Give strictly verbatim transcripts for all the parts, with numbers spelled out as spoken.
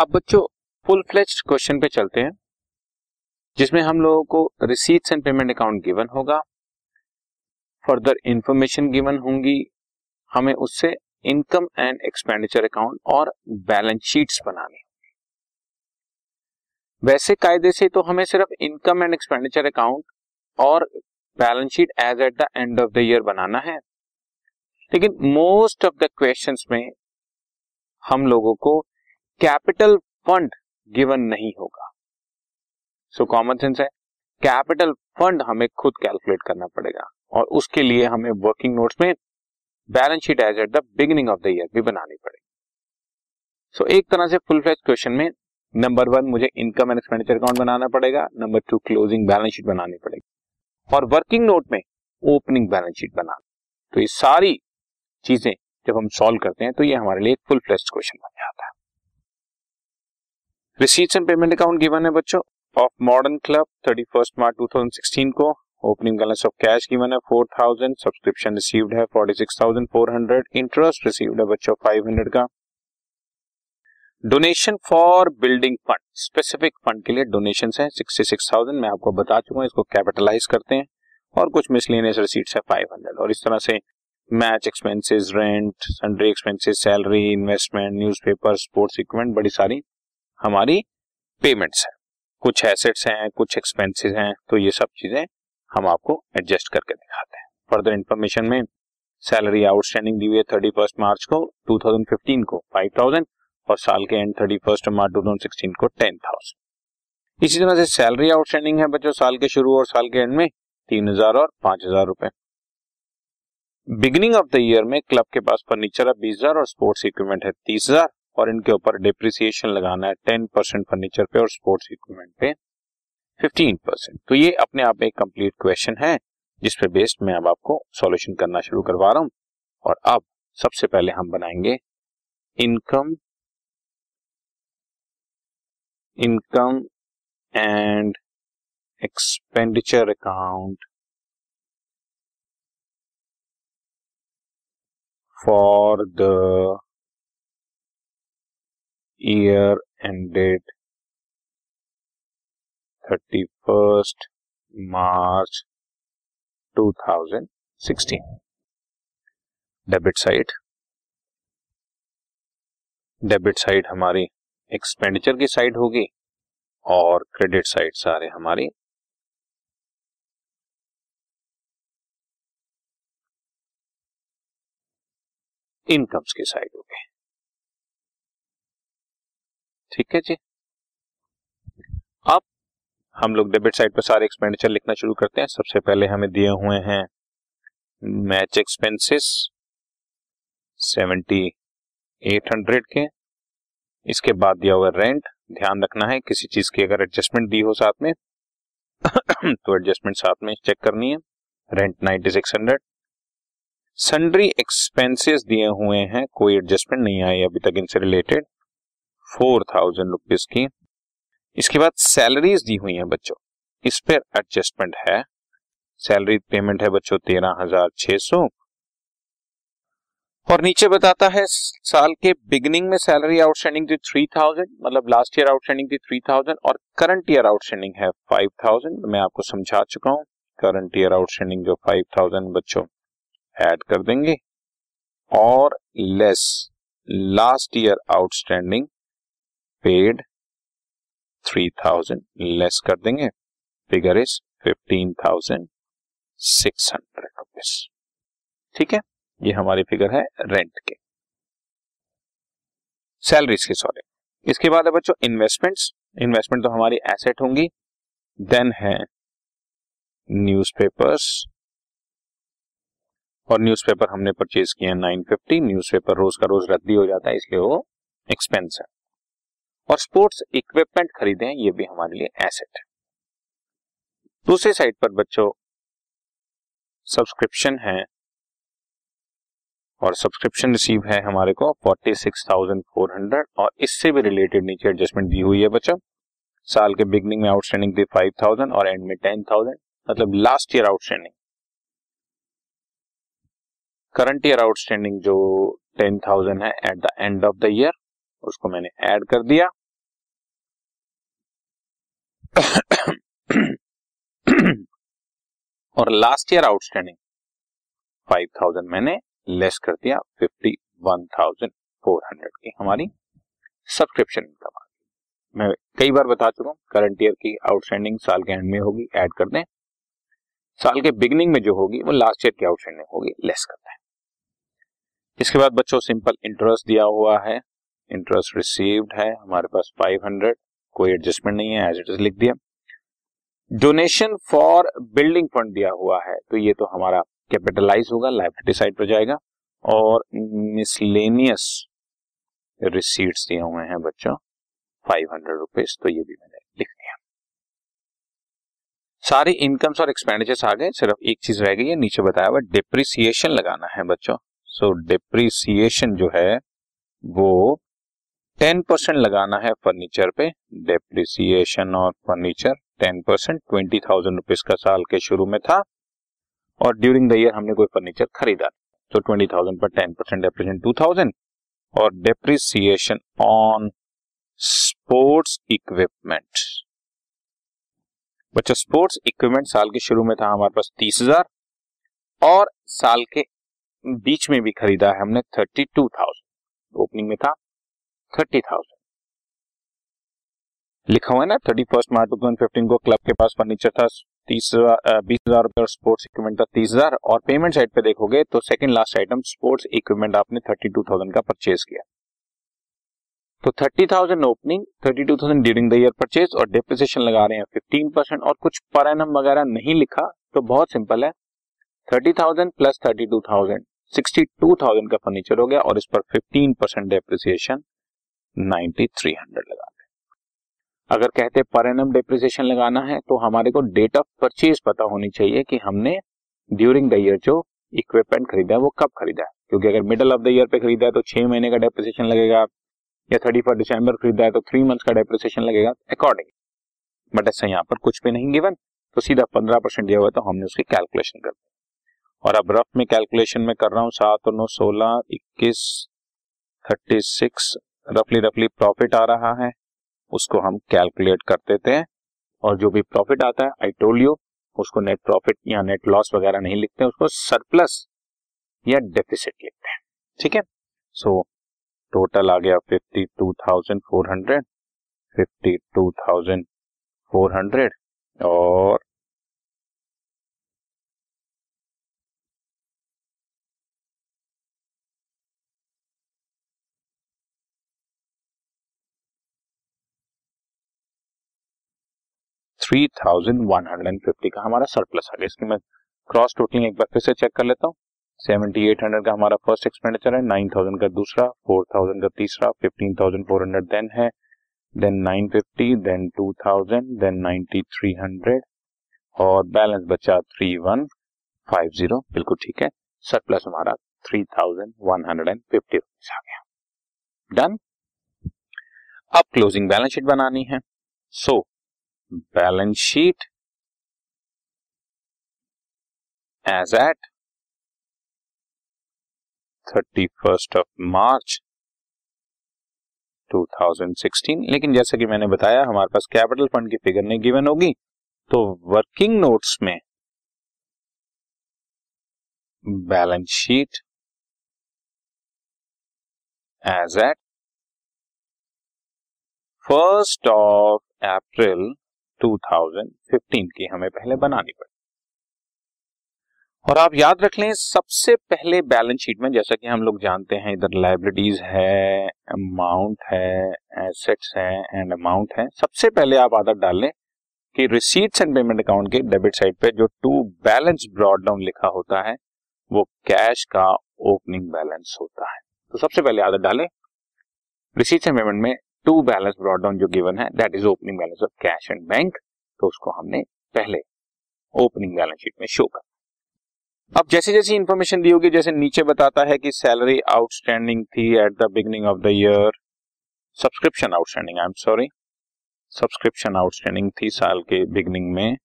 अब बच्चों full fledged question पे चलते हैं जिसमें हम लोगों को receipts and payment account given होगा, फर्दर इंफॉर्मेशन गिवन होंगी हमें, उससे इनकम एंड एक्सपेंडिचर अकाउंट और बैलेंस शीट्स बनानी होगी। वैसे कायदे से तो हमें सिर्फ इनकम एंड एक्सपेंडिचर अकाउंट और balance sheet as at the end of the year बनाना है, लेकिन मोस्ट ऑफ द क्वेश्चंस में हम लोगों को कैपिटल फंड गिवन नहीं होगा। सो कॉमन सेंस है, कैपिटल फंड हमें खुद कैलकुलेट करना पड़ेगा और उसके लिए हमें वर्किंग नोट्स में balance sheet as at the beginning of the year भी बनानी पड़ेगी। सो so, एक तरह से फुल फ्लेज क्वेश्चन में नंबर वन मुझे इनकम एंड एक्सपेंडिचर अकाउंट बनाना पड़ेगा, number two closing balance sheet बनानी पड़ेगी और वर्किंग नोट में ओपनिंग बैलेंस शीट बनाना। तो ये सारी चीजें जब हम सॉल्व करते हैं तो ये हमारे लिए एक फुल फ्लेज क्वेश्चन बन जाता है। Receipts and payment account given है बच्चों of modern club thirty first March two thousand sixteen को, opening balance of cash given है फोर थाउजेंड, सब्सक्रिप्शन रिसीव्ड है forty six thousand four hundred, interest received है बच्चों फाइव हंड्रेड का, donation for building fund specific fund के लिए donations हैं sixty six thousand, मैं आपको बता चुका हूं इसको कैपिटलाइज करते हैं, और कुछ मिसलेनियस रिसीट्स है फाइव हंड्रेड। और इस तरह से match expenses, rent, Sunday expenses, salary, investment, newspaper, sports equipment, बड़ी सारी हमारी पेमेंट्स हैं, कुछ एसेट्स हैं, कुछ एक्सपेंसेस हैं, तो ये सब चीजें हम आपको एडजस्ट करके दिखाते हैं। फर्दर इन्फॉर्मेशन में सैलरी आउटस्टैंडिंग दी हुई है थर्टी फर्स्ट मार्च को टू थाउजेंड फिफ्टीन को फाइव थाउजेंड और साल के end thirty first March two thousand sixteen को टेन थाउजेंड। इसी तरह से सैलरी आउटस्टैंडिंग है बच्चों साल के शुरू और साल के एंड में तीन हजार और पांच हजार रुपए। बिगिनिंग ऑफ द ईयर में क्लब के पास फर्नीचर है बीस हजार और स्पोर्ट्स इक्विपमेंट है तीस हजार, और इनके ऊपर डिप्रिसिएशन लगाना है टेन परसेंट फर्नीचर पे और स्पोर्ट्स इक्विपमेंट पे फिफ्टीन परसेंट। तो ये अपने आप में एक कंप्लीट क्वेश्चन है जिस पे बेस्ड मैं अब आपको सॉल्यूशन करना शुरू करवा रहा हूं। और अब सबसे पहले हम बनाएंगे income income and expenditure account for the year ended thirty first March two thousand sixteen. Debit side debit side हमारी एक्सपेंडिचर की साइड होगी और क्रेडिट साइड सारे हमारी इनकम्स की साइड हो गई। ठीक है जी, अब हम लोग डेबिट साइड पर सारे एक्सपेंडिचर लिखना शुरू करते हैं। सबसे पहले हमें दिए हुए हैं match expenses seventy eight hundred के, इसके बाद दिया हुआ रेंट, ध्यान रखना है किसी चीज की अगर एडजस्टमेंट दी हो साथ में तो एडजस्टमेंट साथ में चेक करनी है, rent ninety six hundred. Sundry expenses दिए हुए हैं, कोई एडजस्टमेंट नहीं आई अभी तक इनसे रिलेटेड, फोर थाउजेंड रुपीज की। इसके बाद सैलरीज दी हुई हैं बच्चों, इस पर एडजस्टमेंट है, सैलरी पेमेंट है बच्चों तेरह हजार छह सौ, और नीचे बताता है साल के बिगिनिंग में सैलरी आउटस्टैंडिंग थी थ्री थाउजेंड, मतलब लास्ट ईयर आउटस्टैंडिंग थी थ्री थाउजेंड, और करंट ईयर आउटस्टैंडिंग है फाइव थाउजेंड। मैं आपको समझा चुका हूँ, करंट ईयर आउटस्टैंडिंग जो फाइव थाउजेंड बच्चों ऐड कर देंगे और less last year outstanding paid three thousand less कर देंगे, figure is fifteen thousand six hundred rupees. ठीक है, ये हमारी फिगर है रेंट के, सैलरीज के सॉरी। इसके बाद है बच्चों इन्वेस्टमेंट्स, इन्वेस्टमेंट तो हमारी एसेट होंगी, देन है न्यूज़पेपर्स, और न्यूज़पेपर हमने परचेज किए हैं नाइन फिफ्टी, न्यूज़पेपर रोज का रोज रद्दी हो जाता है इसलिए वो एक्सपेंस है, और स्पोर्ट्स इक्विपमेंट खरीदे हैं ये भी हमारे लिए एसेट है। दूसरी साइड पर बच्चों सब्सक्रिप्शन है और सब्सक्रिप्शन रिसीव है हमारे को forty six thousand four hundred, और इससे भी रिलेटेड नीचे एडजस्टमेंट दी हुई है बच्चों, साल के बिगनिंग में आउटस्टैंडिंग थी फाइव थाउजेंड और एंड में टेन थाउजेंड, मतलब last year outstanding, current year outstanding जो टेन थाउजेंड है at the end of the year उसको मैंने ऐड कर दिया, और लास्ट ईयर आउटस्टैंडिंग पाँच हज़ार मैंने लेस कर दिया इक्यावन हज़ार चार सौ की हमारी सब्सक्रिप्शन इनकम। मैं कई बार बता चुका हूं करंट ईयर की आउटस्टैंडिंग साल के एंड में होगी, ऐड कर दें। साल के बिगनिंग में जो होगी वो लास्ट ईयर की आउटस्टैंडिंग होगी, लेस करते हैं। इसके बाद बच्चों सिंपल इंटरेस्ट दिया हुआ है, इंटरेस्ट रिसीव्ड है हमारे पास पाँच सौ, कोई एडजस्टमेंट नहीं है, एज इट इज लिख दिया। डोनेशन फॉर बिल्डिंग फंड दिया हुआ है तो ये तो हमारा कैपिटलाइज होगा, लायबिलिटी साइड पर जाएगा। और मिसलेनियस रिसीट्स दिए हुए हैं बच्चों पाँच सौ रुपीस, तो ये भी मैंने लिख दिया। सारी इनकम्स और एक्सपेंडिचर्स आ गए, सिर्फ एक चीज रह गई है नीचे बताया हुआ डिप्रिसिएशन लगाना है बच्चों। सो डिप्रिसिएशन जो है वो दस परसेंट लगाना है फर्नीचर पे, डिप्रिसिएशन और फर्नीचर दस परसेंट। ट्वेंटी थाउजेंड रुपीज का साल के शुरू में था और ड्यूरिंग द ईयर हमने कोई फर्नीचर खरीदा, तो ट्वेंटी थाउजेंड पर ten percent depreciation two thousand और डेप्रिसिएशन ऑन स्पोर्ट्स इक्विपमेंट। बच्चों स्पोर्ट्स इक्विपमेंट साल के शुरू में था हमारे पास तीस हजार और साल के बीच में भी खरीदा है हमने थर्टी टू थाउजेंड ओपनिंग में था थर्टी थाउजेंड लिखा हुआ है ना। Thirty first March two thousand fifteen को क्लब के पास फर्नीचर था तीस हजार बीस हजार रुपए और स्पोर्ट्स इक्विपमेंट था तीस हजार। और पेमेंट साइड पे देखोगे तो second last item sports equipment आपने थर्टी टू थाउजेंड का परचेज किया, तो thirty thousand opening thirty two thousand during the year purchase और डेप्रिसिएशन लगा रहे हैं फिफ्टीन परसेंट और कुछ पर एनम वगैरह नहीं लिखा। तो बहुत सिंपल है, thirty thousand plus thirty two thousand sixty two thousand का फर्नीचर हो गया और इस पर fifteen percent depreciation ninety three hundred लगा। अगर कहते पर एनम डेप्रिसिएशन लगाना है तो हमारे को डेट ऑफ परचेज पता होनी चाहिए कि हमने ड्यूरिंग द ईयर जो इक्विपमेंट खरीदा है वो कब खरीदा है, क्योंकि अगर मिडल ऑफ द ईयर पे खरीदा है तो छह महीने का डेप्रिसिएशन लगेगा, या थर्टी फर्स्ट दिसंबर खरीदा है तो थ्री मंथ्स का डेप्रिसिएशन लगेगा अकॉर्डिंग। बट ऐसा यहाँ पर कुछ भी नहीं गिवन, तो सीधा पंद्रह परसेंट दिया हुआ तो हमने उसकी कैलकुलेशन कर दी। और अब रफ में कैलकुलेशन में कर रहा हूँ, सात और नौ सोलह इक्कीस थर्टी सिक्स रफली रफली प्रॉफिट आ रहा है, उसको हम कैलकुलेट कर देते हैं। और जो भी प्रॉफिट आता है आई टोल्ड यू उसको नेट प्रॉफिट या नेट लॉस वगैरह नहीं लिखते, उसको सरप्लस या डेफिसिट लिखते हैं, ठीक है। सो टोटल आ गया बावन हज़ार चार सौ बावन हज़ार चार सौ और three thousand one hundred fifty का हमारा सरप्लस आ गया। इसकी मैं क्रॉस टोटलिंग एक बार फिर से चेक कर लेता हूँ। अठहत्तर सौ का हमारा फर्स्ट एक्सपेंडिचर है, नौ हज़ार का दूसरा, चार हज़ार का तीसरा, पंद्रह हज़ार चार सौ देन है, देन नौ सौ पचास, देन दो हज़ार, देन नाइन्टी थ्री हंड्रेड और बैलेंस बचा इकतीस सौ पचास, बिल्कुल ठीक है। सरप्लस हमारा three thousand one hundred fifty आ गया, डन। अब क्लोजिंग बैलेंस शीट बनानी है, so so, balance sheet as at thirty first of March दो हज़ार सोलह। लेकिन जैसा कि मैंने बताया हमारे पास कैपिटल फंड की फिगर नहीं गिवन होगी, तो वर्किंग नोट्स में balance sheet as at first of April दो हज़ार पंद्रह की हमें पहले बनानी पड़ी। और आप याद रख लें सबसे पहले बैलेंस शीट में, जैसा कि हम लोग जानते हैं, इधर लायबिलिटीज है, अमाउंट है, एसेट्स है एंड अमाउंट है। सबसे पहले आप आदत डाल लें कि रिसीट्स एंड पेमेंट अकाउंट के डेबिट साइड पे जो टू बैलेंस ब्रॉट डाउन लिखा होता है वो कैश का ओपनिंग बैलेंस होता है। तो सबसे पहले आदत डालें रिसीट्स एंड पेमेंट में टू बैलेंस ब्रॉट डाउन जो गिवन है that is opening balance of cash and bank, तो उसको हमने पहले ओपनिंग बैलेंस शीट में शो कर। अब जैसे जैसे इंफॉर्मेशन दी होगी, जैसे नीचे बताता है कि सैलरी आउटस्टैंडिंग थी at the beginning of the year, subscription outstanding I am sorry subscription outstanding थी साल के बिगिनिंग में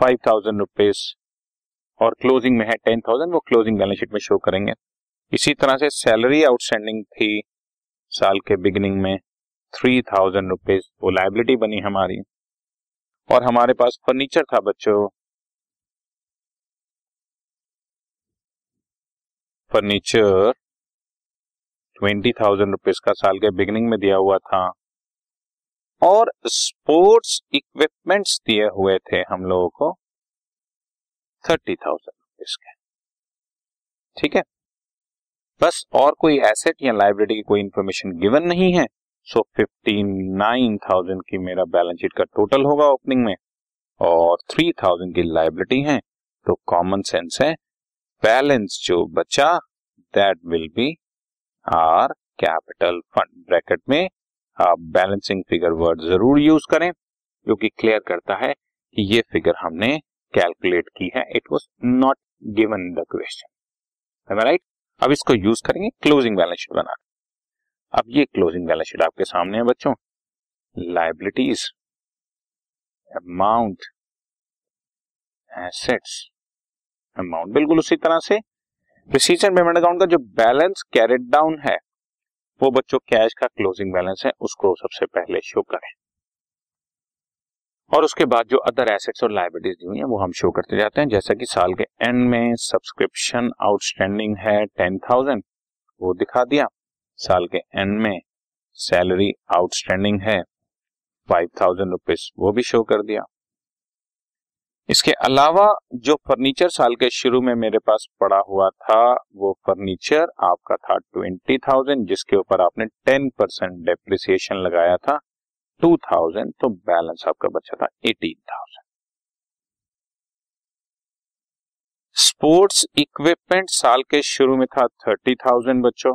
फाइव थाउजेंड रुपीज और क्लोजिंग में है टेन थाउजेंड, वो क्लोजिंग बैलेंस शीट में शो करेंगे। इसी तरह से सैलरी आउटस्टैंडिंग थी साल के बिगिनिंग में थ्री थाउजेंड रुपीज वो लायबिलिटी बनी हमारी। और हमारे पास फर्नीचर था बच्चों, फर्नीचर ट्वेंटी थाउजेंड रुपीज का साल के बिगिनिंग में दिया हुआ था, और स्पोर्ट्स इक्विपमेंट्स दिए हुए थे हम लोगों को थर्टी थाउजेंड रुपीज के। ठीक है, बस और कोई एसेट या लायबिलिटी की कोई इंफॉर्मेशन गिवन नहीं है। सो फिफ्टी नाइन थाउजेंड की मेरा बैलेंस शीट का टोटल होगा ओपनिंग में, और थ्री थाउजेंड की लायबिलिटी है, तो कॉमन सेंस है बैलेंस जो बचा that will be our capital fund. Bracket में आप बैलेंसिंग फिगर वर्ड जरूर यूज करें जो कि क्लियर करता है कि ये फिगर हमने कैलकुलेट की है, it was not given the question. Am I right? अब इसको यूज करेंगे क्लोजिंग बैलेंस शीट बना। अब ये क्लोजिंग बैलेंस शीट आपके सामने है बच्चों, लायबिलिटीज, अमाउंट, एसेट्स, अमाउंट बिल्कुल उसी तरह से। प्रीसीजन पेमेंट अकाउंट का जो बैलेंस कैरिड डाउन है वो बच्चों कैश का क्लोजिंग बैलेंस है, उसको सबसे पहले शो करें, और उसके बाद जो अदर एसेट्स और लायबिलिटीज दी हुई हैं वो हम शो करते जाते हैं। जैसा कि साल के एंड में सब्सक्रिप्शन आउटस्टैंडिंग है टेन थाउजेंड, वो दिखा दिया। साल के एंड में सैलरी आउटस्टैंडिंग है फाइव थाउजेंड रुपीज, वो भी शो कर दिया। इसके अलावा जो फर्नीचर साल के शुरू में मेरे पास पड़ा हुआ था वो फर्नीचर आपका था ट्वेंटी थाउजेंड जिसके ऊपर आपने टेन परसेंट डेप्रिसिएशन लगाया था टू थाउजेंड, तो बैलेंस आपका बचा था एटीन थाउजेंड। स्पोर्ट्स इक्विपमेंट साल के शुरू में था थर्टी थाउजेंड बच्चों,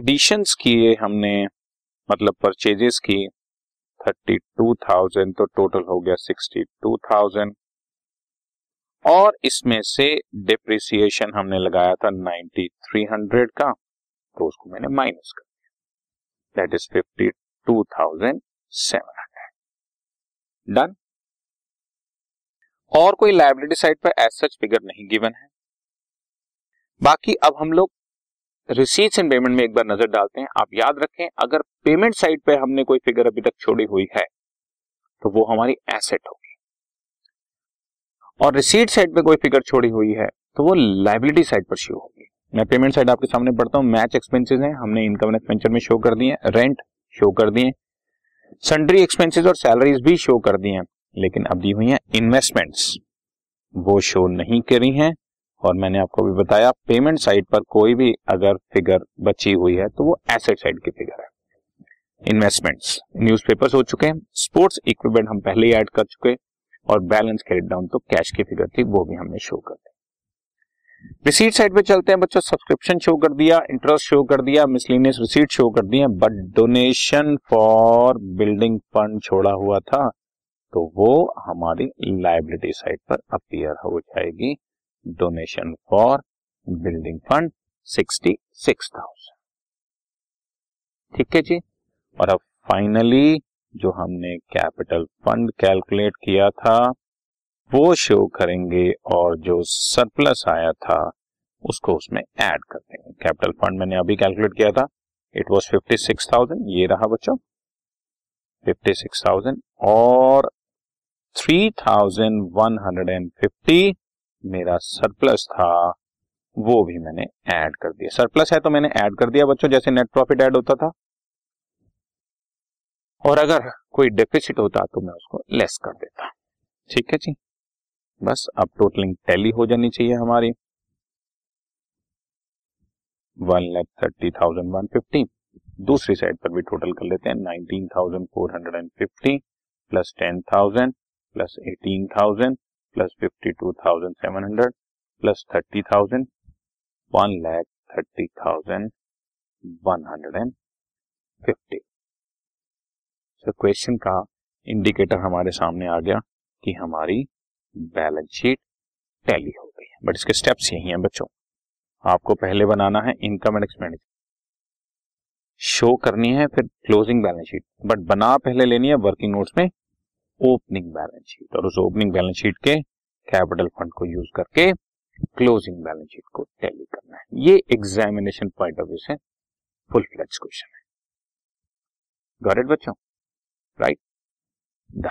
एडिशंस किए हमने मतलब परचेजेस की थर्टी टू थाउजेंड, तो टोटल हो गया सिक्सटी टू थाउजेंड, और इसमें से डिप्रिसिएशन हमने लगाया था नाइन्टी थ्री हंड्रेड का, तो उसको मैंने माइनस कर दिया, that is fifty two thousand seven hundred. Done. और कोई लायबिलिटी साइड पर एज सच फिगर नहीं गिवन है। बाकी अब हम लोग रिसीट्स एंड पेमेंट में एक बार नजर डालते हैं। आप याद रखें, अगर पेमेंट साइड पे हमने कोई फिगर अभी तक छोड़ी हुई है तो वो हमारी एसेट होगी, और रिसीट साइड पे कोई फिगर छोड़ी हुई है तो वो लायबिलिटी साइड पर शो होगी। मैं पेमेंट साइड आपके सामने पढ़ता हूँ। मैच एक्सपेंसेस हैं, हमने इनकम एक्सपेंचर में शो कर दिए, रेंट शो कर दिए, सन्ड्री एक्सपेंसेस और सैलरीज भी शो कर दिए, लेकिन अब दी हुई हैं इन्वेस्टमेंट्स, वो शो नहीं करी हैं। और मैंने आपको भी बताया पेमेंट साइड पर कोई भी अगर फिगर बची हुई है तो वो एसेट साइड की फिगर है। इन्वेस्टमेंट्स, न्यूज़पेपर्स हो चुके हैं, स्पोर्ट्स इक्विपमेंट हम पहले ही ऐड कर चुके, और बैलेंस कैरिड डाउन तो कैश की फिगर थी वो भी हमने शो कर दी। रिसीट साइड पे चलते हैं बच्चों, सब्सक्रिप्शन शो कर दिया, इंटरेस्ट शो कर दिया, मिसलिनियस रिसीट शो कर दिया, but donation for building fund छोड़ा हुआ था तो वो हमारी लायबिलिटी साइड पर अपीयर हो जाएगी। Donation for building fund sixty six thousand. ठीक है जी। और अब फाइनली जो हमने कैपिटल फंड कैलकुलेट किया था वो शो करेंगे, और जो सरप्लस आया था उसको उसमें ऐड कर देंगे। कैपिटल फंड मैंने अभी कैलकुलेट किया था, it was fifty six thousand, ये रहा बच्चों फिफ्टी सिक्स थाउजेंड, और three thousand one hundred fifty मेरा सरप्लस था वो भी मैंने ऐड कर दिया। सरप्लस है तो मैंने ऐड कर दिया बच्चों, जैसे नेट प्रॉफिट ऐड होता था, और अगर कोई डेफिसिट होता तो मैं उसको लेस कर देता। ठीक है जी। बस अब टोटलिंग टैली हो जानी चाहिए हमारी one lakh thirty thousand one fifty. दूसरी साइड पर भी टोटल कर लेते हैं, nineteen thousand four hundred and fifty plus ten thousand plus eighteen thousand plus fifty two thousand seven hundred plus thirty thousand, one lakh thirty thousand one hundred and fifty. So question का indicator हमारे सामने आ गया कि हमारी balance sheet tally हो गई है। But इसके स्टेप्स यही हैं बच्चों, आपको पहले बनाना है इनकम एंड एक्सपेंडिचर, शो करनी है, फिर क्लोजिंग बैलेंस शीट, बट बना पहले लेनी है वर्किंग नोट्स में ओपनिंग बैलेंस शीट, और उस ओपनिंग बैलेंस शीट के कैपिटल फंड को यूज करके क्लोजिंग बैलेंस शीट को टैली करना है। ये एग्जामिनेशन पॉइंट ऑफ व्यू से फुल फ्लेज क्वेश्चन है। गॉट इट बच्चों, राइट डन।